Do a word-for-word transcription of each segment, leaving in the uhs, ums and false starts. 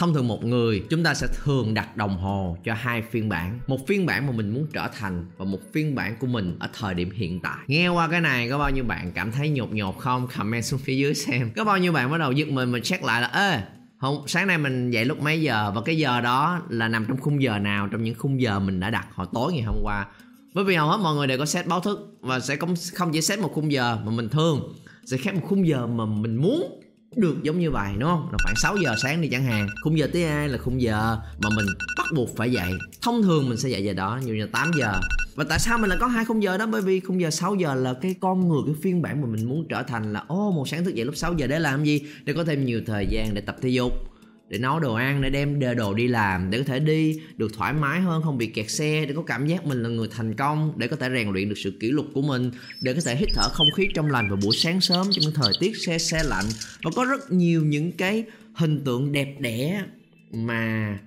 Thông thường một người, chúng ta sẽ thường đặt đồng hồ cho hai phiên bản. Một phiên bản mà mình muốn trở thành và một phiên bản của mình ở thời điểm hiện tại. Nghe qua cái này có bao nhiêu bạn cảm thấy nhột nhột không? Comment xuống phía dưới xem. Có bao nhiêu bạn bắt đầu giật mình, mình check lại là ê, không, sáng nay mình dậy lúc mấy giờ và cái giờ đó là nằm trong khung giờ nào trong những khung giờ mình đã đặt hồi tối ngày hôm qua. Bởi vì hầu hết mọi người đều có set báo thức và sẽ không chỉ set một khung giờ mà mình thường sẽ khác một khung giờ mà mình muốn được giống như vậy, đúng không? Là khoảng sáu giờ sáng đi chẳng hạn. Khung giờ thứ hai là khung giờ mà mình bắt buộc phải dậy. Thông thường mình sẽ dậy giờ đó, nhiều như tám giờ. Và tại sao mình lại có hai khung giờ đó? Bởi vì khung giờ sáu giờ là cái con người, cái phiên bản mà mình muốn trở thành là ô, oh, một sáng thức dậy lúc sáu giờ để làm gì? Để có thêm nhiều thời gian để tập thể dục, để nấu đồ ăn, để đem đồ đi làm, để có thể đi được thoải mái hơn, không bị kẹt xe, để có cảm giác mình là người thành công, để có thể rèn luyện được sự kỷ luật của mình, để có thể hít thở không khí trong lành vào buổi sáng sớm trong những thời tiết se se lạnh. Và có rất nhiều những cái hình tượng đẹp đẽ mà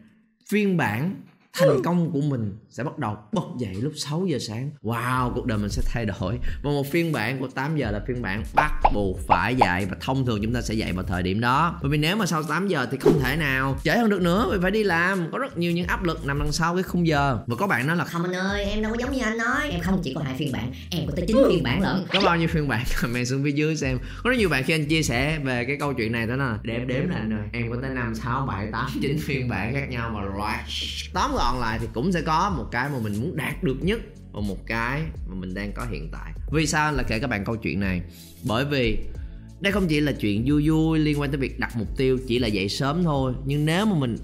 phiên bản thành công của mình sẽ bắt đầu bật dậy lúc sáu giờ sáng. Wow, cuộc đời mình sẽ thay đổi. Và một phiên bản của tám giờ là phiên bản bắt buộc phải dậy. Và thông thường chúng ta sẽ dậy vào thời điểm đó. Bởi vì nếu mà sau tám giờ thì không thể nào trễ hơn được nữa, vì phải đi làm. Có rất nhiều những áp lực nằm đằng sau cái khung giờ. Và có bạn nói là không anh ơi, em đâu có giống như anh nói. Em không chỉ có hai phiên bản, em có tới chín phiên bản lận. Có bao nhiêu phiên bản? Comment xuống phía dưới xem. Có rất nhiều bạn khi anh chia sẻ về cái câu chuyện này đó là để em đếm lại rồi, em có tới năm, sáu, bảy, tám, chín phiên bản khác nhau mà right. Tóm gọn lại thì cũng sẽ có một cái mà mình muốn đạt được nhất và một cái mà mình đang có hiện tại. Vì sao là kể các bạn câu chuyện này? Bởi vì đây không chỉ là chuyện vui vui liên quan tới việc đặt mục tiêu chỉ là dậy sớm thôi, nhưng nếu mà mình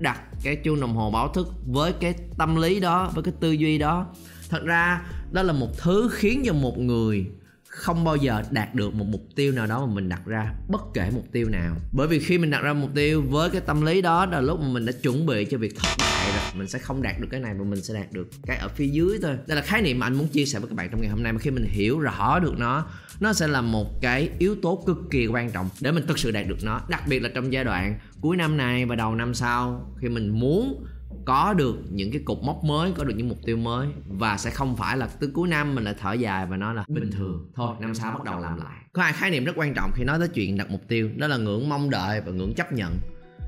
đặt cái chuông đồng hồ báo thức với cái tâm lý đó, với cái tư duy đó, thật ra đó là một thứ khiến cho một người không bao giờ đạt được một mục tiêu nào đó mà mình đặt ra, bất kể mục tiêu nào. Bởi vì khi mình đặt ra mục tiêu với cái tâm lý đó, đó là lúc mà mình đã chuẩn bị cho việc thất bại rồi. Mình sẽ không đạt được cái này mà mình sẽ đạt được cái ở phía dưới thôi. Đây là khái niệm mà anh muốn chia sẻ với các bạn trong ngày hôm nay. Mà khi mình hiểu rõ được nó, nó sẽ là một cái yếu tố cực kỳ quan trọng để mình thực sự đạt được nó. Đặc biệt là trong giai đoạn cuối năm này và đầu năm sau, khi mình muốn có được những cái cột mốc mới, có được những mục tiêu mới. Và sẽ không phải là tới cuối năm mình lại thở dài và nói là bình thường thôi, năm sau bắt đầu làm lại. Có hai khái niệm rất quan trọng khi nói tới chuyện đặt mục tiêu, đó là ngưỡng mong đợi và ngưỡng chấp nhận.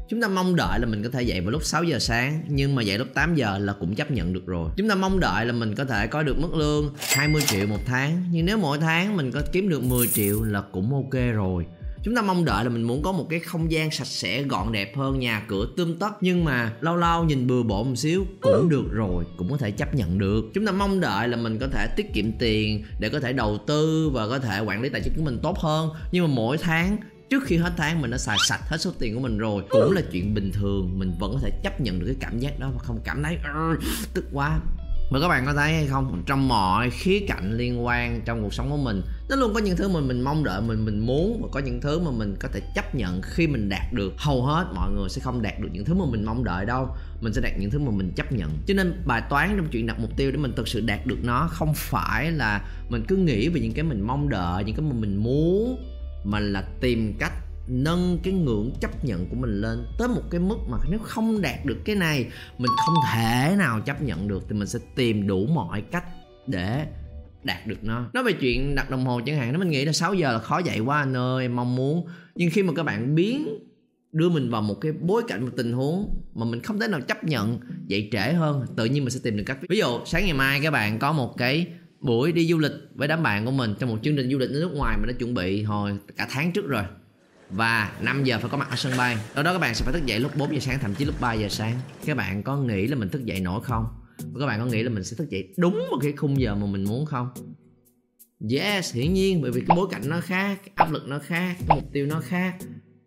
Chúng ta mong đợi là mình có thể dậy vào lúc sáu giờ sáng, nhưng mà dậy lúc tám giờ là cũng chấp nhận được rồi. Chúng ta mong đợi là mình có thể có được mức lương hai mươi triệu một tháng, nhưng nếu mỗi tháng mình có kiếm được mười triệu là cũng ok rồi. Chúng ta mong đợi là mình muốn có một cái không gian sạch sẽ, gọn đẹp hơn, nhà cửa tươm tất, nhưng mà lâu lâu nhìn bừa bộn một xíu cũng được rồi, cũng có thể chấp nhận được. Chúng ta mong đợi là mình có thể tiết kiệm tiền để có thể đầu tư và có thể quản lý tài chính của mình tốt hơn, nhưng mà mỗi tháng trước khi hết tháng mình đã xài sạch hết số tiền của mình rồi cũng là chuyện bình thường. Mình vẫn có thể chấp nhận được cái cảm giác đó mà không cảm thấy tức quá. Và các bạn có thấy hay không, trong mọi khía cạnh liên quan trong cuộc sống của mình, nó luôn có những thứ mình mình mong đợi, mình mình muốn, và có những thứ mà mình có thể chấp nhận khi mình đạt được. Hầu hết mọi người sẽ không đạt được những thứ mà mình mong đợi đâu, mình sẽ đạt những thứ mà mình chấp nhận. Cho nên bài toán trong chuyện đặt mục tiêu để mình thực sự đạt được nó không phải là mình cứ nghĩ về những cái mình mong đợi, những cái mà mình muốn, mà là tìm cách nâng cái ngưỡng chấp nhận của mình lên tới một cái mức mà nếu không đạt được cái này mình không thể nào chấp nhận được, thì mình sẽ tìm đủ mọi cách để đạt được nó. Nói về chuyện đặt đồng hồ chẳng hạn, nếu mình nghĩ là sáu giờ là khó dậy quá anh ơi, em mong muốn. Nhưng khi mà các bạn biến đưa mình vào một cái bối cảnh, một tình huống mà mình không thể nào chấp nhận dậy trễ hơn, tự nhiên mình sẽ tìm được cách. Ví dụ sáng ngày mai các bạn có một cái buổi đi du lịch với đám bạn của mình trong một chương trình du lịch ở nước ngoài mình đã chuẩn bị hồi cả tháng trước rồi, và năm giờ phải có mặt ở sân bay. Đó đó các bạn sẽ phải thức dậy lúc bốn giờ sáng, thậm chí lúc ba giờ sáng. Các bạn có nghĩ là mình thức dậy nổi không? Và các bạn có nghĩ là mình sẽ thức dậy đúng vào cái khung giờ mà mình muốn không? Yes, hiển nhiên, bởi vì cái bối cảnh nó khác, cái áp lực nó khác, cái mục tiêu nó khác.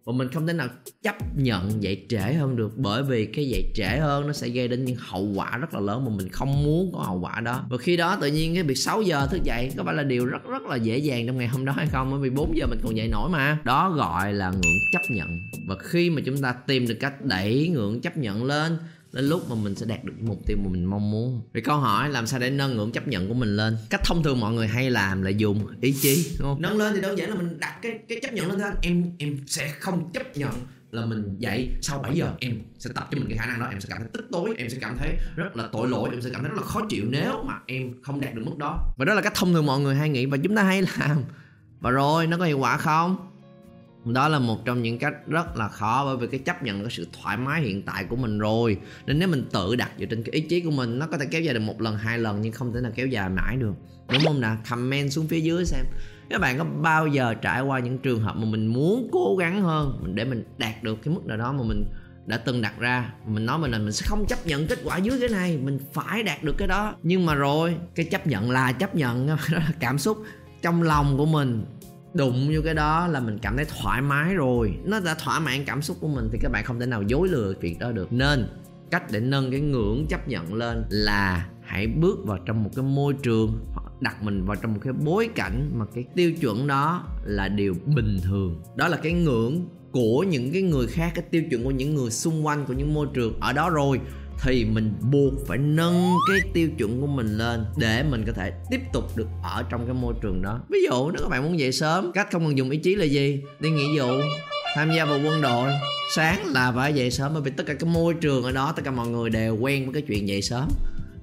Và mình không thể nào chấp nhận dậy trễ hơn được, bởi vì cái dậy trễ hơn nó sẽ gây đến những hậu quả rất là lớn mà mình không muốn có hậu quả đó. Và khi đó tự nhiên cái việc sáu giờ thức dậy có phải là điều rất rất là dễ dàng trong ngày hôm đó hay không? Bởi vì bốn giờ mình còn dậy nổi mà. Đó gọi là ngưỡng chấp nhận. Và khi mà chúng ta tìm được cách đẩy ngưỡng chấp nhận lên, đến lúc mà mình sẽ đạt được mục tiêu mà mình mong muốn. Vì câu hỏi làm sao để nâng ngưỡng chấp nhận của mình lên? Cách thông thường mọi người hay làm là dùng ý chí, đúng không? Nâng lên thì đơn giản là mình đặt cái cái chấp nhận lên thôi. Em em sẽ không chấp nhận là mình dậy sau bảy giờ. Em sẽ tập cho mình cái khả năng đó. Em sẽ cảm thấy tức tối, em sẽ cảm thấy rất là tội lỗi, em sẽ cảm thấy rất là khó chịu nếu mà em không đạt được mức đó. Và đó là cách thông thường mọi người hay nghĩ và chúng ta hay làm. Và rồi nó có hiệu quả không? Đó là một trong những cách rất là khó, bởi vì cái chấp nhận cái sự thoải mái hiện tại của mình rồi, nên nếu mình tự đặt dựa trên cái ý chí của mình, nó có thể kéo dài được một lần hai lần nhưng không thể nào kéo dài mãi được, đúng không nào? Comment xuống phía dưới xem các bạn có bao giờ trải qua những trường hợp mà mình muốn cố gắng hơn để mình đạt được cái mức nào đó mà mình đã từng đặt ra. Mình nói mình là mình sẽ không chấp nhận kết quả dưới cái này, mình phải đạt được cái đó. Nhưng mà rồi cái chấp nhận là chấp nhận, đó là cảm xúc trong lòng của mình, đụng vô cái đó là mình cảm thấy thoải mái rồi, nó đã thỏa mãn cảm xúc của mình thì các bạn không thể nào dối lừa chuyện đó được. Nên cách để nâng cái ngưỡng chấp nhận lên là hãy bước vào trong một cái môi trường, đặt mình vào trong một cái bối cảnh mà cái tiêu chuẩn đó là điều bình thường. Đó là cái ngưỡng của những cái người khác, cái tiêu chuẩn của những người xung quanh, của những môi trường ở đó rồi, thì mình buộc phải nâng cái tiêu chuẩn của mình lên để mình có thể tiếp tục được ở trong cái môi trường đó. Ví dụ nếu các bạn muốn dậy sớm, cách không cần dùng ý chí là gì? Đi nghĩa vụ, tham gia vào quân đội, sáng là phải dậy sớm, bởi vì tất cả cái môi trường ở đó, tất cả mọi người đều quen với cái chuyện dậy sớm.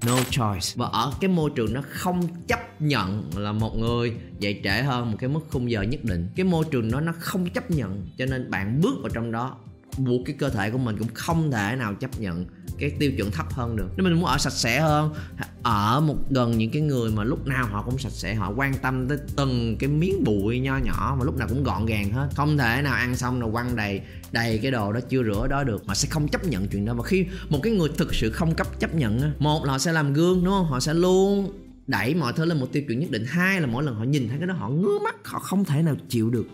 No choice. Và ở cái môi trường nó không chấp nhận là một người dậy trễ hơn một cái mức khung giờ nhất định. Cái môi trường đó nó không chấp nhận, cho nên bạn bước vào trong đó, buộc cái cơ thể của mình cũng không thể nào chấp nhận cái tiêu chuẩn thấp hơn được. Nếu mình muốn ở sạch sẽ hơn, ở một gần những cái người mà lúc nào họ cũng sạch sẽ, họ quan tâm tới từng cái miếng bụi nho nhỏ mà lúc nào cũng gọn gàng hết. Không thể nào ăn xong rồi quăng đầy đầy cái đồ đó chưa rửa đó được. Họ sẽ không chấp nhận chuyện đó. Và khi một cái người thực sự không cấp chấp nhận, một là họ sẽ làm gương, đúng không? Họ sẽ luôn đẩy mọi thứ lên một tiêu chuẩn nhất định. Hai là mỗi lần họ nhìn thấy cái đó họ ngứa mắt, họ không thể nào chịu được,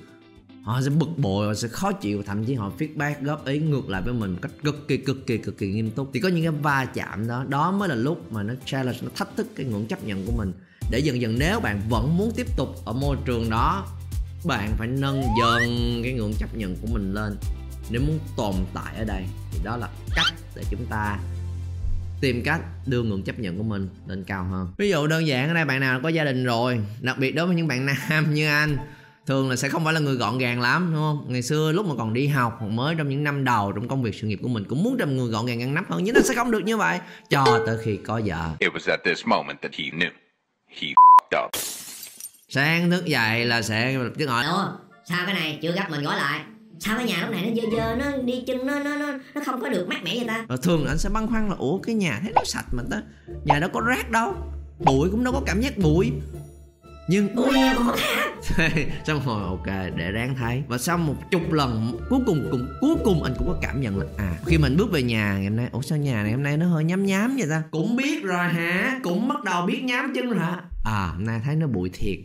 họ sẽ bực bội, họ sẽ khó chịu, thậm chí họ feedback góp ý ngược lại với mình một cách cực kỳ cực kỳ cực kỳ nghiêm túc. Thì có những cái va chạm đó, đó mới là lúc mà nó challenge, nó thách thức cái ngưỡng chấp nhận của mình. Để dần dần nếu bạn vẫn muốn tiếp tục ở môi trường đó, bạn phải nâng dần cái ngưỡng chấp nhận của mình lên nếu muốn tồn tại ở đây. Thì đó là cách để chúng ta tìm cách đưa ngưỡng chấp nhận của mình lên cao hơn. Ví dụ đơn giản ở đây, bạn nào có gia đình rồi, đặc biệt đối với những bạn nam như anh, thường là sẽ không phải là người gọn gàng lắm, đúng không? Ngày xưa lúc mà còn đi học, còn mới trong những năm đầu trong công việc sự nghiệp của mình cũng muốn làm người gọn gàng ngăn nắp hơn, nhưng nó sẽ không được như vậy cho tới khi có vợ. It was at this moment that he knew he f***ed up. Sáng thức dậy là sẽ lập tức hỏi: "Ủa, sao cái này chưa gấp mình gói lại? Sao cái nhà lúc này nó dơ dơ, nó đi chân nó nó nó nó không có được mát mẻ vậy ta?" Rồi thường là anh sẽ băn khoăn là: "Ủa, cái nhà thấy nó sạch mà ta, nhà đó có rác đâu, bụi cũng đâu có cảm giác bụi." Nhưng xong rồi ok, để ráng thấy. Và sau một chục lần cuối cùng cùng cuối cùng anh cũng có cảm nhận là à, khi mình bước về nhà ngày hôm nay, ủa sao nhà này hôm nay nó hơi nhám nhám vậy ta? Cũng biết rồi hả, cũng bắt đầu biết nhám chân rồi hả? À, hôm nay thấy nó bụi thiệt.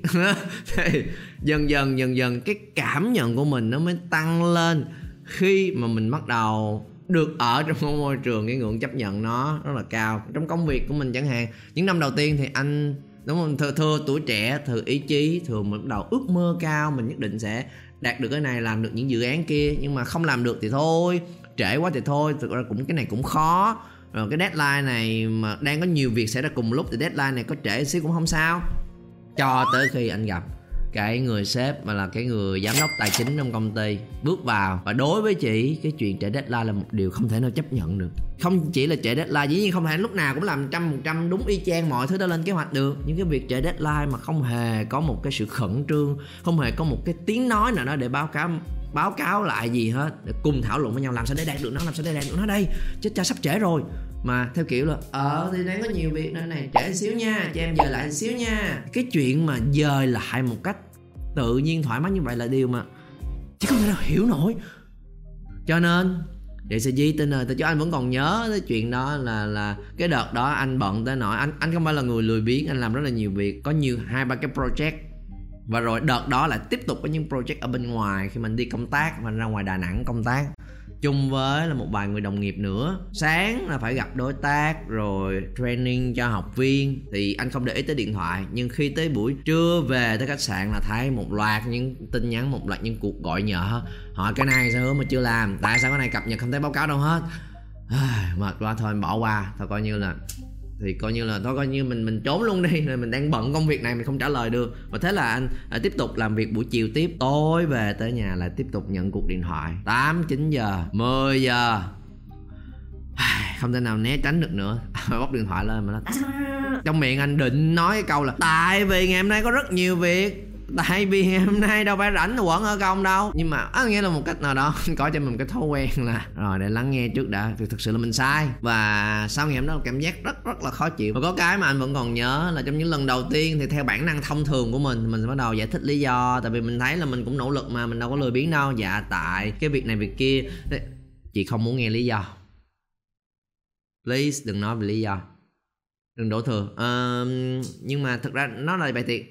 Thì dần dần dần dần cái cảm nhận của mình nó mới tăng lên khi mà mình bắt đầu được ở trong môi trường cái ngưỡng chấp nhận nó rất là cao. Trong công việc của mình chẳng hạn, những năm đầu tiên thì anh, đúng không, thừa, thừa tuổi trẻ, thừa ý chí, thừa mình bắt đầu ước mơ cao, mình nhất định sẽ đạt được cái này, làm được những dự án kia. Nhưng mà không làm được thì thôi, trễ quá thì thôi, thực ra cũng cái này cũng khó rồi, cái deadline này mà đang có nhiều việc xảy ra cùng lúc thì deadline này có trễ xíu cũng không sao. Cho tới khi anh gặp cái người sếp mà là cái người giám đốc tài chính trong công ty bước vào, và đối với chị, cái chuyện trễ deadline là một điều không thể nào chấp nhận được. Không chỉ là trễ deadline, dĩ nhiên không thể lúc nào cũng làm trăm phần trăm đúng y chang mọi thứ đó lên kế hoạch được, những cái việc trễ deadline mà không hề có một cái sự khẩn trương, không hề có một cái tiếng nói nào đó để báo cáo báo cáo lại gì hết, để cùng thảo luận với nhau làm sao để đạt được nó, làm sao để đạt được nó đây, chết cha sắp trễ rồi, mà theo kiểu là ờ thì đang có nhiều việc nơi này, trễ xíu nha, cho em dời lại xíu nha. Cái chuyện mà dời lại một cách tự nhiên thoải mái như vậy là điều mà chứ không thể nào hiểu nổi. Cho nên để sẽ di tên ơi, tại cho anh vẫn còn nhớ cái chuyện đó là là cái đợt đó anh bận tới nỗi anh anh không phải là người lười biếng, anh làm rất là nhiều việc, có nhiều hai ba cái project. Và rồi đợt đó lại tiếp tục có những project ở bên ngoài, khi mình đi công tác, mình ra ngoài Đà Nẵng công tác chung với là một vài người đồng nghiệp nữa. Sáng là phải gặp đối tác rồi training cho học viên, thì anh không để ý tới điện thoại. Nhưng khi tới buổi trưa về tới khách sạn là thấy một loạt những tin nhắn, một loạt những cuộc gọi nhỡ, hỏi cái này sao hứa mà chưa làm, tại sao cái này cập nhật không thấy báo cáo đâu hết. À, mệt quá thôi bỏ qua, thôi coi như là thì coi như là thôi coi như mình mình trốn luôn đi, rồi mình đang bận công việc này mình không trả lời được. Và thế là anh à, tiếp tục làm việc buổi chiều tiếp. Tối về tới nhà là tiếp tục nhận cuộc điện thoại tám, chín giờ, mười giờ, không thể nào né tránh được nữa. Phải bóc điện thoại lên mà nó... Trong miệng anh định nói cái câu là tại vì ngày hôm nay có rất nhiều việc, Tại vì hôm nay đâu phải rảnh quẩn ở công đâu. Nhưng mà á, nghĩa là một cách nào đó có cho mình cái thói quen là rồi để lắng nghe trước đã, thì thực sự là mình sai. Và sau ngày hôm đó cảm giác rất rất là khó chịu. Và có cái mà anh vẫn còn nhớ là trong những lần đầu tiên thì theo bản năng thông thường của mình, mình sẽ bắt đầu giải thích lý do. Tại vì mình thấy là mình cũng nỗ lực mà, mình đâu có lười biếng đâu. Dạ tại cái việc này việc kia. Chị không muốn nghe lý do. Please đừng nói về lý do, đừng đổ thừa. Uh, nhưng mà thật ra nó là bài tiệc.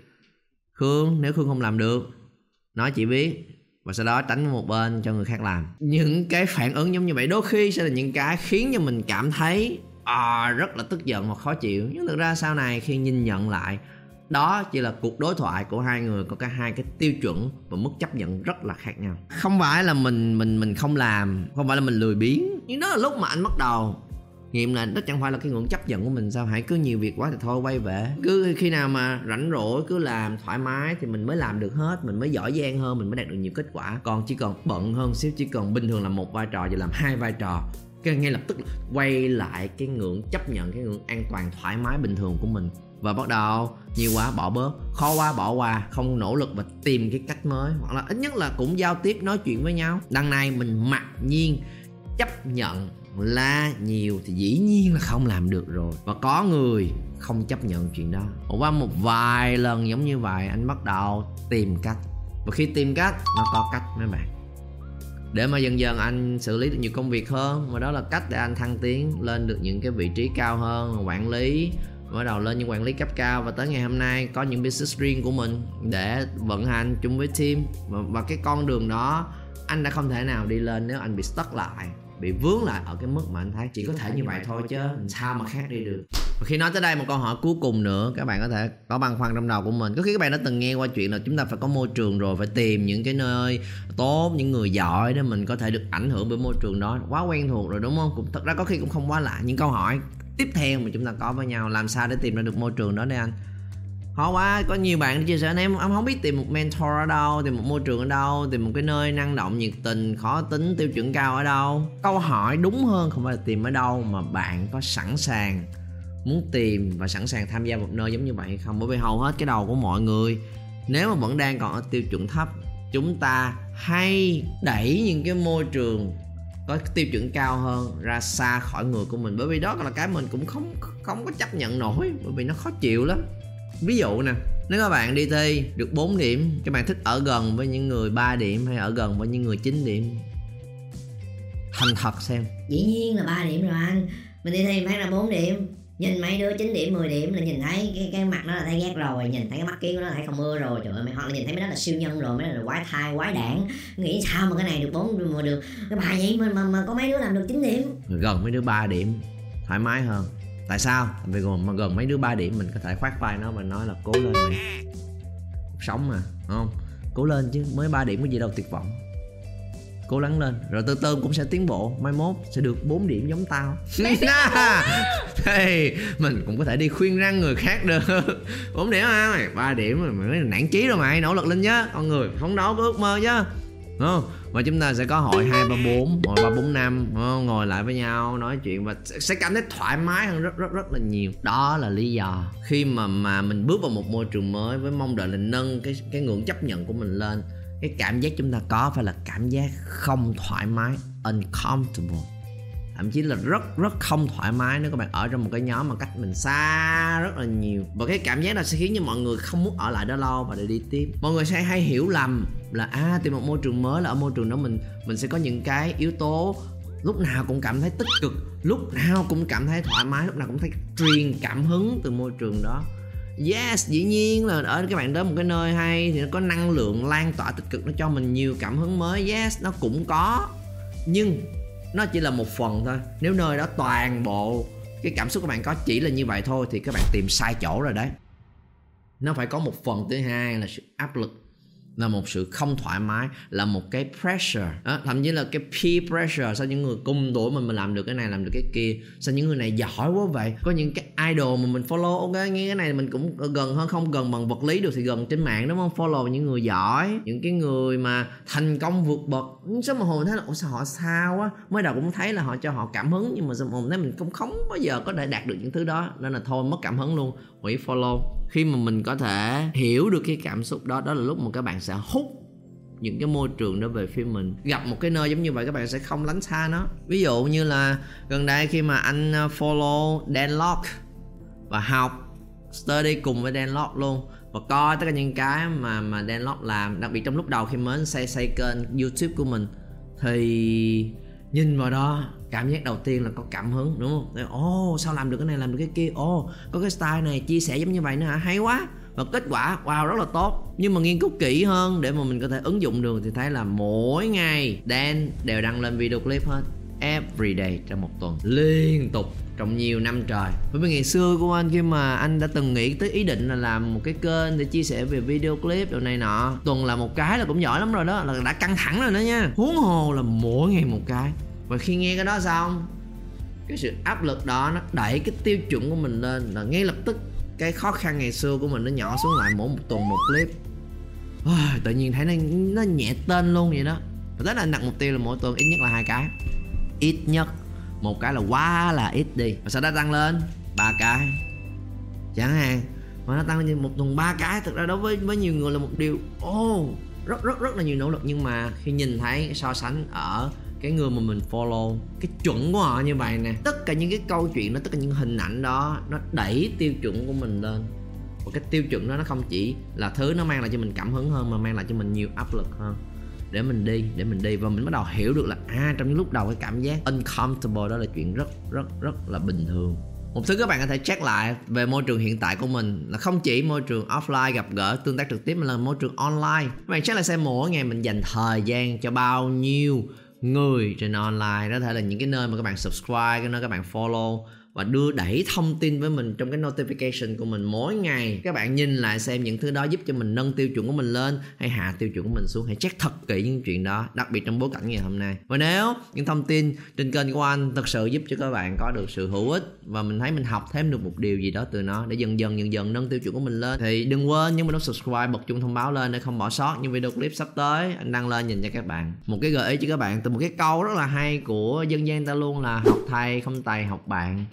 Khương, nếu Khương không làm được, nói chị biết, và sau đó tránh một bên cho người khác làm. Những cái phản ứng giống như vậy đôi khi sẽ là những cái khiến cho mình cảm thấy à, rất là tức giận hoặc khó chịu. Nhưng thực ra sau này khi nhìn nhận lại, đó chỉ là cuộc đối thoại của hai người có cả hai cái tiêu chuẩn và mức chấp nhận rất là khác nhau. Không phải là mình mình mình không làm, không phải là mình lười biếng. Nhưng đó là lúc mà anh bắt đầu nghiệm là đó chẳng phải là cái ngưỡng chấp nhận của mình sao. Hãy cứ nhiều việc quá thì thôi quay về. Cứ khi nào mà rảnh rỗi cứ làm thoải mái thì mình mới làm được hết, mình mới giỏi giang hơn, mình mới đạt được nhiều kết quả. Còn chỉ còn bận hơn xíu, chỉ còn bình thường làm một vai trò giờ làm hai vai trò, cái ngay lập tức quay lại cái ngưỡng chấp nhận, cái ngưỡng an toàn thoải mái bình thường của mình. Và bắt đầu nhiều quá bỏ bớt, khó quá bỏ qua, không nỗ lực và tìm cái cách mới. Hoặc là ít nhất là cũng giao tiếp nói chuyện với nhau. Đằng này mình mặc nhiên chấp nhận là nhiều thì dĩ nhiên là không làm được rồi. Và có người không chấp nhận chuyện đó. Qua một vài lần giống như vậy, anh bắt đầu tìm cách. Và khi tìm cách, nó có cách mấy bạn, để mà dần dần anh xử lý được nhiều công việc hơn. Và đó là cách để anh thăng tiến lên được những cái vị trí cao hơn, quản lý, bắt đầu lên những quản lý cấp cao. Và tới ngày hôm nay có những business riêng của mình để vận hành chung với team. Và, và cái con đường đó anh đã không thể nào đi lên nếu anh bị stuck lại, bị vướng lại ở cái mức mà anh thấy chỉ có thể như vậy thôi chứ sao mà khác đi được. Và khi nói tới đây một câu hỏi cuối cùng nữa, các bạn có thể có băn khoăn trong đầu của mình. Có khi các bạn đã từng nghe qua chuyện là chúng ta phải có môi trường rồi, phải tìm những cái nơi tốt, những người giỏi để mình có thể được ảnh hưởng bởi môi trường đó. Quá quen thuộc rồi đúng không? Cũng thật ra có khi cũng không quá lạ. Những câu hỏi tiếp theo mà chúng ta có với nhau, làm sao để tìm ra được môi trường đó đây anh? Khó quá, có nhiều bạn chia sẻ anh em, em không biết tìm một mentor ở đâu, tìm một môi trường ở đâu, tìm một cái nơi năng động, nhiệt tình, khó tính, tiêu chuẩn cao ở đâu. Câu hỏi đúng hơn không phải là tìm ở đâu mà bạn có sẵn sàng muốn tìm và sẵn sàng tham gia một nơi giống như vậy hay không. Bởi vì hầu hết cái đầu của mọi người, nếu mà vẫn đang còn ở tiêu chuẩn thấp, chúng ta hay đẩy những cái môi trường có tiêu chuẩn cao hơn ra xa khỏi người của mình. Bởi vì đó là cái mình cũng không không có chấp nhận nổi, bởi vì nó khó chịu lắm. Ví dụ nè, nếu các bạn đi thi được bốn điểm, các bạn thích ở gần với những người ba điểm hay ở gần với những người chín điểm? Thành thật xem. Dĩ nhiên là ba điểm rồi anh. Mình đi thi phát ra bốn điểm, nhìn mấy đứa chín điểm, mười điểm là nhìn thấy cái, cái mặt nó là thấy ghét rồi, nhìn thấy cái mắt kiến của nó là thấy không ưa rồi. Trời ơi, hoặc là nhìn thấy mấy đó là siêu nhân rồi, mấy đó là quái thai, quái đản. Nghĩ sao mà cái này được bốn mà được cái bài vậy mà, mà, mà có mấy đứa làm được chín điểm. Gần mấy đứa ba điểm, thoải mái hơn. Tại sao? Vì mà gần mấy đứa ba điểm mình có thể khoát vai nó mà nói là cố lên mày, sống mà, không? Cố lên chứ, mới ba điểm có gì đâu tuyệt vọng. Cố gắng lên, rồi từ từ cũng sẽ tiến bộ, mai mốt sẽ được bốn điểm giống tao. Thì mình cũng có thể đi khuyên răng người khác được. bốn điểm hả mày? ba điểm rồi mày mới nản chí rồi mày, nỗ lực lên chứ. Con người phấn đấu có ước mơ chứ. Đúng không? Và chúng ta sẽ có hội hai ba bốn, hội ba bốn năm, ngồi lại với nhau nói chuyện và sẽ cảm thấy thoải mái hơn rất rất rất là nhiều. Đó là lý do khi mà mà mình bước vào một môi trường mới với mong đợi là nâng cái cái ngưỡng chấp nhận của mình lên. Cái cảm giác chúng ta có phải là cảm giác không thoải mái, uncomfortable. Thậm chí là rất rất không thoải mái nếu các bạn ở trong một cái nhóm mà cách mình xa rất là nhiều. Và cái cảm giác đó sẽ khiến cho mọi người không muốn ở lại đó lâu và để đi tiếp. Mọi người sẽ hay hiểu lầm là à, tìm một môi trường mới là ở môi trường đó mình mình sẽ có những cái yếu tố lúc nào cũng cảm thấy tích cực, lúc nào cũng cảm thấy thoải mái, lúc nào cũng thấy truyền cảm hứng từ môi trường đó. Yes, dĩ nhiên là ở các bạn đến một cái nơi hay thì nó có năng lượng lan tỏa tích cực, nó cho mình nhiều cảm hứng mới. Yes, nó cũng có, nhưng nó chỉ là một phần thôi. Nếu nơi đó toàn bộ cái cảm xúc các bạn có chỉ là như vậy thôi thì các bạn tìm sai chỗ rồi đấy. Nó phải có một phần thứ hai là sự áp lực, là một sự không thoải mái, là một cái pressure đó, thậm chí là cái peer pressure. Sao những người cùng tuổi mình mình làm được cái này, làm được cái kia, sao những người này giỏi quá vậy. Có những cái idol mà mình follow, ok nghe cái này mình cũng gần hơn, không gần bằng vật lý được thì gần trên mạng đúng không, follow những người giỏi, những cái người mà thành công vượt bậc. Sao mà hồi thấy là ủa sao họ sao á, mới đầu cũng thấy là họ cho họ cảm hứng, nhưng mà sao mình thấy mình cũng không bao giờ có thể đạt được những thứ đó, nên là thôi mất cảm hứng luôn, hủy follow. Khi mà mình có thể hiểu được cái cảm xúc đó, đó là lúc mà các bạn sẽ hút những cái môi trường đó về phía mình. Gặp một cái nơi giống như vậy các bạn sẽ không lánh xa nó. Ví dụ như là gần đây khi mà anh follow Dan Lok và học study cùng với Dan Lok luôn, và coi tất cả những cái mà mà Dan Lok làm, đặc biệt trong lúc đầu khi mới xây xây kênh YouTube của mình, thì nhìn vào đó cảm giác đầu tiên là có cảm hứng đúng không? Ồ, oh, sao làm được cái này, làm được cái kia, ồ, oh, có cái style này chia sẻ giống như vậy nữa hả, hay quá. Và kết quả wow rất là tốt. Nhưng mà nghiên cứu kỹ hơn để mà mình có thể ứng dụng được thì thấy là mỗi ngày Dan đều đăng lên video clip hết, everyday trong một tuần, liên tục trong nhiều năm trời. Bởi vì ngày xưa của anh, khi mà anh đã từng nghĩ tới ý định là làm một cái kênh để chia sẻ về video clip đồ này nọ, tuần là một cái là cũng giỏi lắm rồi đó, là đã căng thẳng rồi đó nha, huống hồ là mỗi ngày một cái. Và khi nghe cái đó sao không, cái sự áp lực đó nó đẩy cái tiêu chuẩn của mình lên, là ngay lập tức cái khó khăn ngày xưa của mình nó nhỏ xuống lại, mỗi một tuần một clip. À, tự nhiên thấy nó, nó nhẹ tên luôn vậy đó. Và thế là anh đặt mục tiêu là mỗi tuần ít nhất là hai cái, ít nhất một cái là quá là ít đi, và sau đó tăng lên ba cái chẳng hạn, mà nó tăng lên một tuần ba cái. Thực ra đối với với nhiều người là một điều oh, rất rất rất là nhiều nỗ lực, nhưng mà khi nhìn thấy so sánh ở cái người mà mình follow, cái chuẩn của họ như vậy nè, tất cả những cái câu chuyện đó, tất cả những hình ảnh đó, nó đẩy tiêu chuẩn của mình lên. Và cái tiêu chuẩn đó nó không chỉ là thứ nó mang lại cho mình cảm hứng hơn, mà mang lại cho mình nhiều áp lực hơn để mình đi, để mình đi. Và mình bắt đầu hiểu được là à, trong những lúc đầu cái cảm giác uncomfortable đó là chuyện rất rất rất là bình thường. Một thứ các bạn có thể check lại về môi trường hiện tại của mình là không chỉ môi trường offline gặp gỡ tương tác trực tiếp, mà là môi trường online. Các bạn check lại xem mỗi ngày mình dành thời gian cho bao nhiêu người trên online, đó có thể là những cái nơi mà các bạn subscribe, cái nơi các bạn follow, và đưa đẩy thông tin với mình trong cái notification của mình mỗi ngày. Các bạn nhìn lại xem những thứ đó giúp cho mình nâng tiêu chuẩn của mình lên hay hạ tiêu chuẩn của mình xuống. Hãy check thật kỹ những chuyện đó, đặc biệt trong bối cảnh ngày hôm nay. Và nếu những thông tin trên kênh của anh thật sự giúp cho các bạn có được sự hữu ích, và mình thấy mình học thêm được một điều gì đó từ nó để dần dần dần dần nâng tiêu chuẩn của mình lên, thì đừng quên nhấn vào nút subscribe, bật chuông thông báo lên để không bỏ sót những video clip sắp tới anh đăng lên nhìn cho các bạn. Một cái gợi ý cho các bạn từ một cái câu rất là hay của dân gian ta luôn là học thầy không thầy học bạn.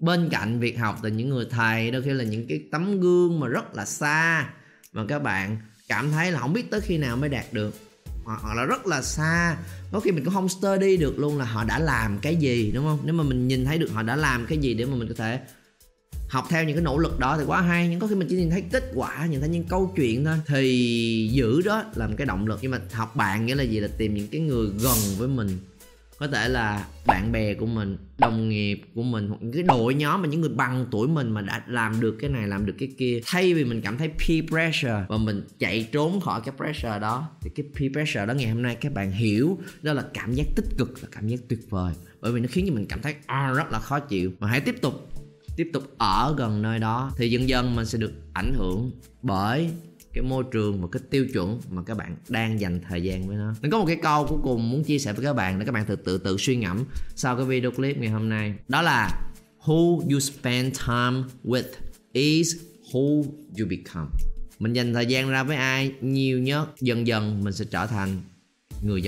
Bên cạnh việc học từ những người thầy, đôi khi là những cái tấm gương mà rất là xa, mà các bạn cảm thấy là không biết tới khi nào mới đạt được, hoặc là rất là xa, có khi mình cũng không study được luôn là họ đã làm cái gì, đúng không? Nếu mà mình nhìn thấy được họ đã làm cái gì để mà mình có thể học theo những cái nỗ lực đó thì quá hay. Nhưng có khi mình chỉ nhìn thấy kết quả, nhìn thấy những câu chuyện thôi, thì giữ đó làm cái động lực. Nhưng mà học bạn nghĩa là gì? Là tìm những cái người gần với mình, có thể là bạn bè của mình, đồng nghiệp của mình, hoặc những cái đội nhóm mà những người bằng tuổi mình mà đã làm được cái này, làm được cái kia. Thay vì mình cảm thấy peer pressure và mình chạy trốn khỏi cái pressure đó, thì cái peer pressure đó ngày hôm nay các bạn hiểu đó là cảm giác tích cực, là cảm giác tuyệt vời, bởi vì nó khiến cho mình cảm thấy à, rất là khó chịu. Mà hãy tiếp tục tiếp tục ở gần nơi đó, thì dần dần mình sẽ được ảnh hưởng bởi cái môi trường và cái tiêu chuẩn mà các bạn đang dành thời gian với nó. Mình có một cái câu cuối cùng muốn chia sẻ với các bạn để các bạn tự tự tự suy ngẫm sau cái video clip ngày hôm nay, đó là who you spend time with is who you become. Mình dành thời gian ra với ai nhiều nhất, dần dần mình sẽ trở thành người do